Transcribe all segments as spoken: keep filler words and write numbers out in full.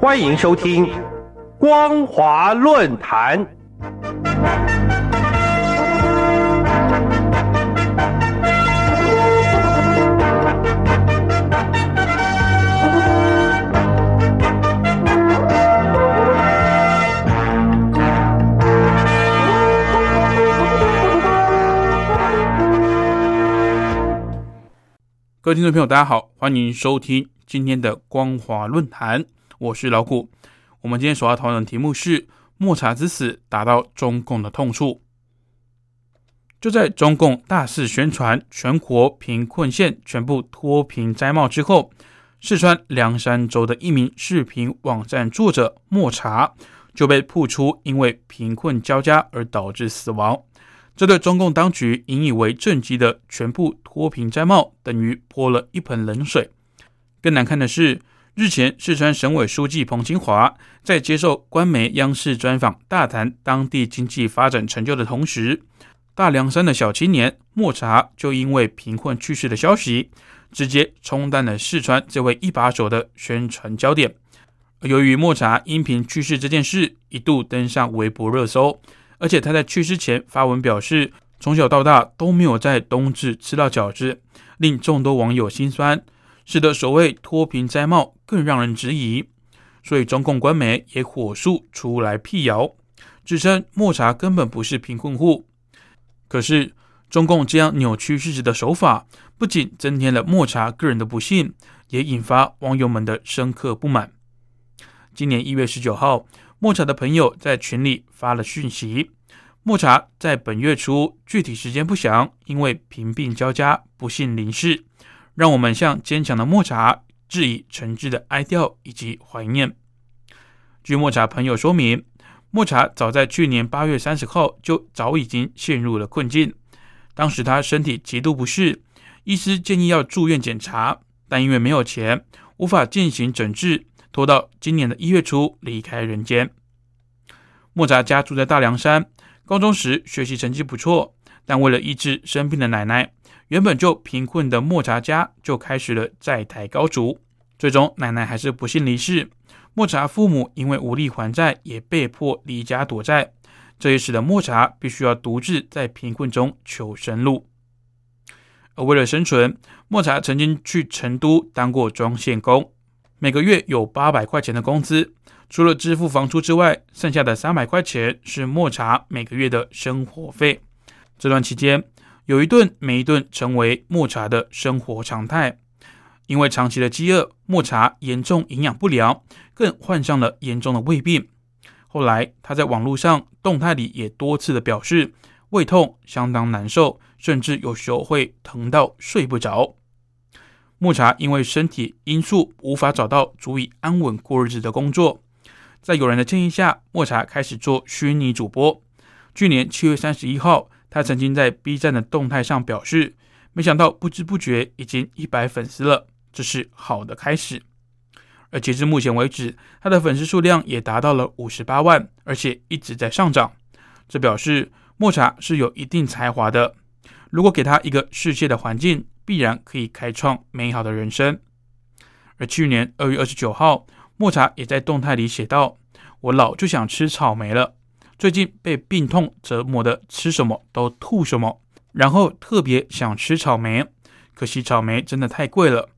欢迎收听《光华论坛》。各位听众朋友，大家好，欢迎收听今天的光华论坛，我是老谷。我们今天所要讨论的题目是莫察之死打到中共的痛处。就在中共大肆宣传全国贫困县全部脱贫摘帽之后，四川凉山州的一名视频网站作者莫察就被曝出因为贫困交加而导致死亡。这对中共当局引以为政绩的全部脱贫摘帽等于泼了一盆冷水。更难看的是，日前四川省委书记彭清华在接受官媒央视专访大谈当地经济发展成就的同时，大凉山的小青年莫察就因为贫困去世的消息直接冲淡了四川这位一把手的宣传焦点。由于莫察因贫去世这件事一度登上微博热搜，而且他在去世前发文表示，从小到大都没有在冬至吃到饺子，令众多网友心酸，使得所谓脱贫摘帽更让人质疑。所以中共官媒也火速出来辟谣，指称莫察根本不是贫困户。可是中共这样扭曲事实的手法，不仅增添了莫察个人的不幸，也引发网友们的深刻不满。今年一月十九号，莫察的朋友在群里发了讯息，莫察在本月初，具体时间不详，因为贫病交加不幸离世，让我们向坚强的莫察致以诚挚的哀悼以及怀念。据莫察朋友说明，莫察早在去年八月三十号就早已经陷入了困境，当时他身体极度不适，医师建议要住院检查，但因为没有钱无法进行诊治，拖到今年的一月初离开人间。莫察家住在大凉山，高中时学习成绩不错，但为了医治生病的奶奶，原本就贫困的莫察家就开始了债台高筑，最终奶奶还是不幸离世。莫察父母因为无力还债，也被迫离家躲债，这也使得莫察必须要独自在贫困中求生路。而为了生存，莫察曾经去成都当过装线工，每个月有八百块钱的工资，除了支付房租之外，剩下的三百块钱是莫察每个月的生活费。这段期间，有一顿没一顿成为莫察的生活常态。因为长期的饥饿，莫察严重营养不良，更患上了严重的胃病。后来他在网络上动态里也多次的表示，胃痛相当难受，甚至有时候会疼到睡不着。莫察因为身体因素无法找到足以安稳过日子的工作，在友人的建议下，莫察开始做虚拟主播。去年七月三十一号，他曾经在 B 站的动态上表示，没想到不知不觉已经一百粉丝了，这是好的开始。而截至目前为止，他的粉丝数量也达到了五十八万，而且一直在上涨。这表示莫察是有一定才华的，如果给他一个适切的环境，必然可以开创美好的人生。而去年二月二十九号，莫察也在动态里写道，我老就想吃草莓了，最近被病痛折磨的吃什么都吐什么，然后特别想吃草莓，可惜草莓真的太贵了。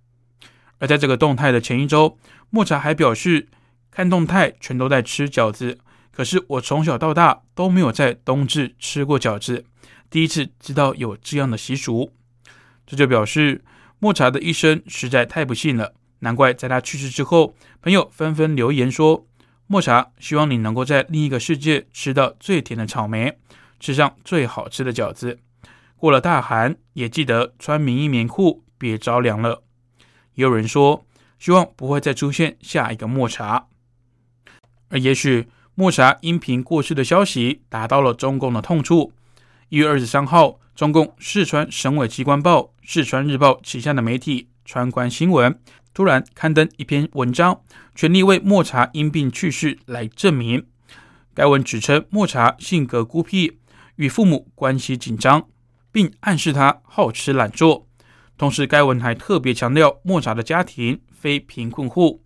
而在这个动态的前一周，莫察还表示，看动态全都在吃饺子，可是我从小到大都没有在冬至吃过饺子，第一次知道有这样的习俗。这就表示莫察的一生实在太不幸了，难怪在他去世之后，朋友纷纷留言说，莫察，希望你能够在另一个世界吃到最甜的草莓，吃上最好吃的饺子，过了大寒也记得穿棉衣棉裤，别着凉了。也有人说，希望不会再出现下一个莫察。而也许莫察因贫过世的消息打到了中共的痛处。一月二十三号，中共四川省委机关报四川日报旗下的媒体川观新闻突然刊登一篇文章，全力为莫察因病去世来证明。该文指称莫察性格孤僻，与父母关系紧张，并暗示他好吃懒做。同时该文还特别强调莫察的家庭非贫困户，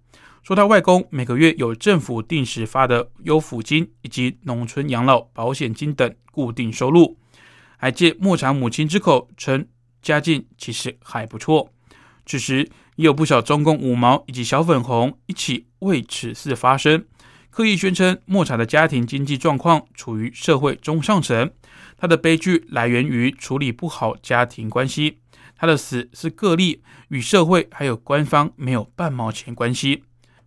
说他外公每个月有政府定时发的优抚金以及农村养老保险金等固定收入，还借牧场母亲之口称家境其实还不错。此时也有不少中共五毛以及小粉红一起为此事发声，刻意宣称莫茶的家庭经济状况处于社会中上层，他的悲剧来源于处理不好家庭关系，他的死是个例，与社会还有官方没有半毛钱关系。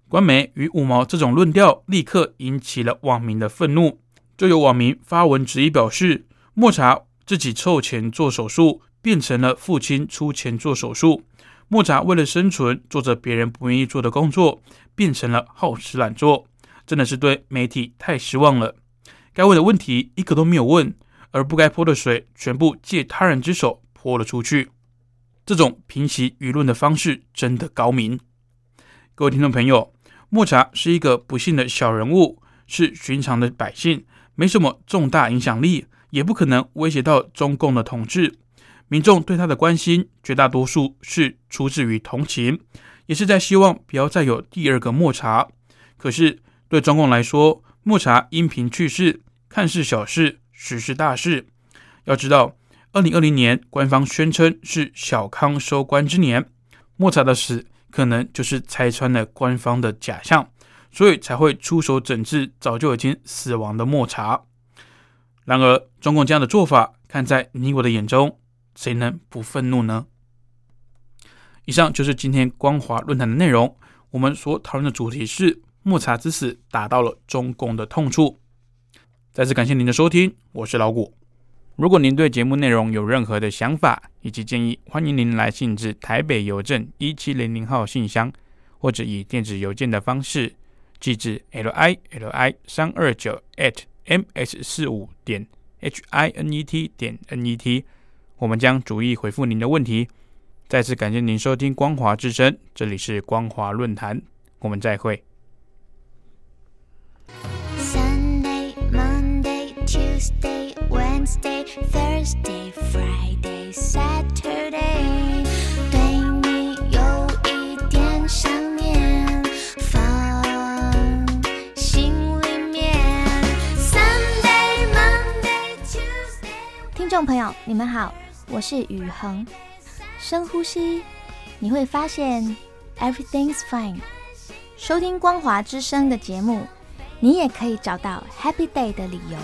官媒与五毛这种论调立刻引起了网民的愤怒，就有网民发文质疑表示，莫茶自己凑钱做手术变成了父亲出钱做手术，莫茶为了生存做着别人不愿意做的工作，变成了好吃懒做，真的是对媒体太失望了。该问的问题一个都没有问，而不该泼的水全部借他人之手泼了出去。这种平息舆论的方式真的高明。各位听众朋友，莫茶是一个不幸的小人物，是寻常的百姓，没什么重大影响力，也不可能威胁到中共的统治。民众对他的关心绝大多数是出自于同情，也是在希望不要再有第二个莫茶。可是对中共来说，莫茶因病去世看似小事，实是大事。要知道二零二零年官方宣称是小康收官之年，莫茶的死可能就是拆穿了官方的假象，所以才会出手整治早就已经死亡的莫茶。然而中共这样的做法，看在你我的眼中，谁能不愤怒呢？以上就是今天光华论坛的内容，我们所讨论的主题是莫茶之死打到了中共的痛处。再次感谢您的收听，我是老谷。如果您对节目内容有任何的想法以及建议，欢迎您来信至台北邮政一七零零号信箱，或者以电子邮件的方式寄至 L I L I 三二九 at m s 四五 点 h i n e t 点 n e t，我们将逐一回复您的问题。再次感谢您收听光华之声，这里是光华论坛，我们再会。Sunday, Monday, Tuesday, Wednesday, Thursday, Friday, Saturday， 对你有一点想念，放心里面。Sunday, Monday, Tuesday。 听众朋友，你们好。我是宇恒，深呼吸，你会发现 everything's fine。 收听光华之声的节目，你也可以找到 Happy Day 的理由。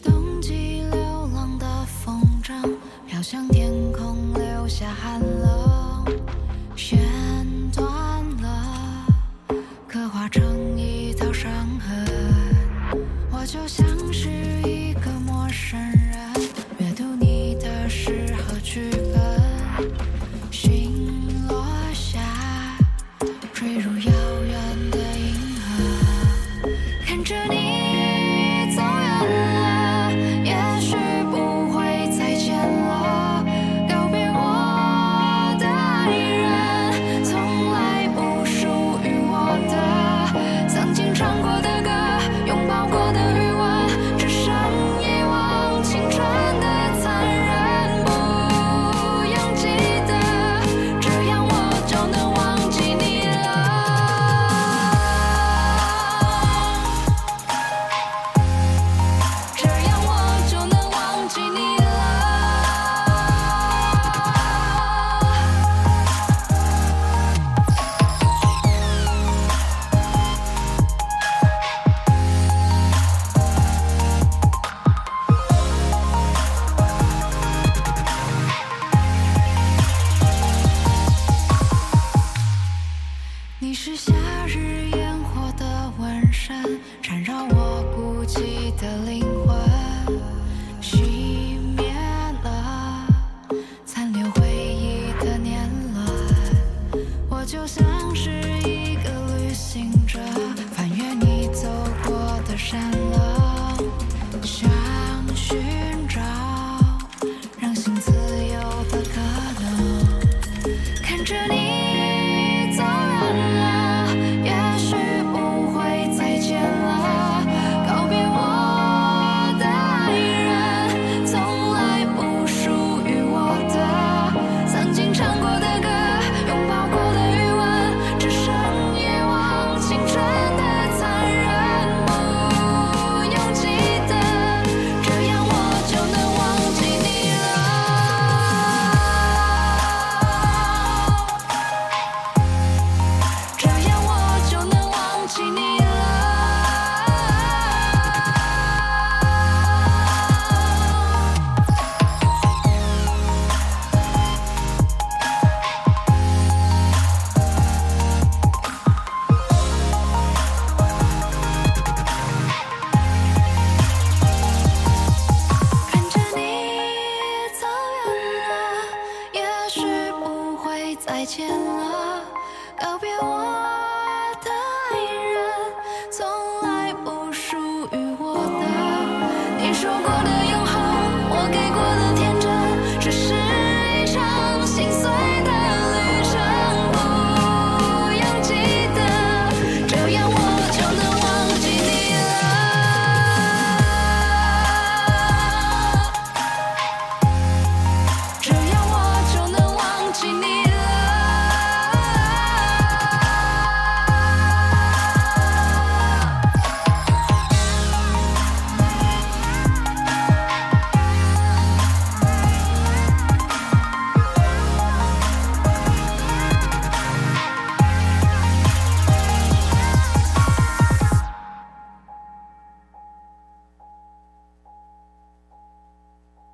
流浪的风筝飘向天空，留下寒冷。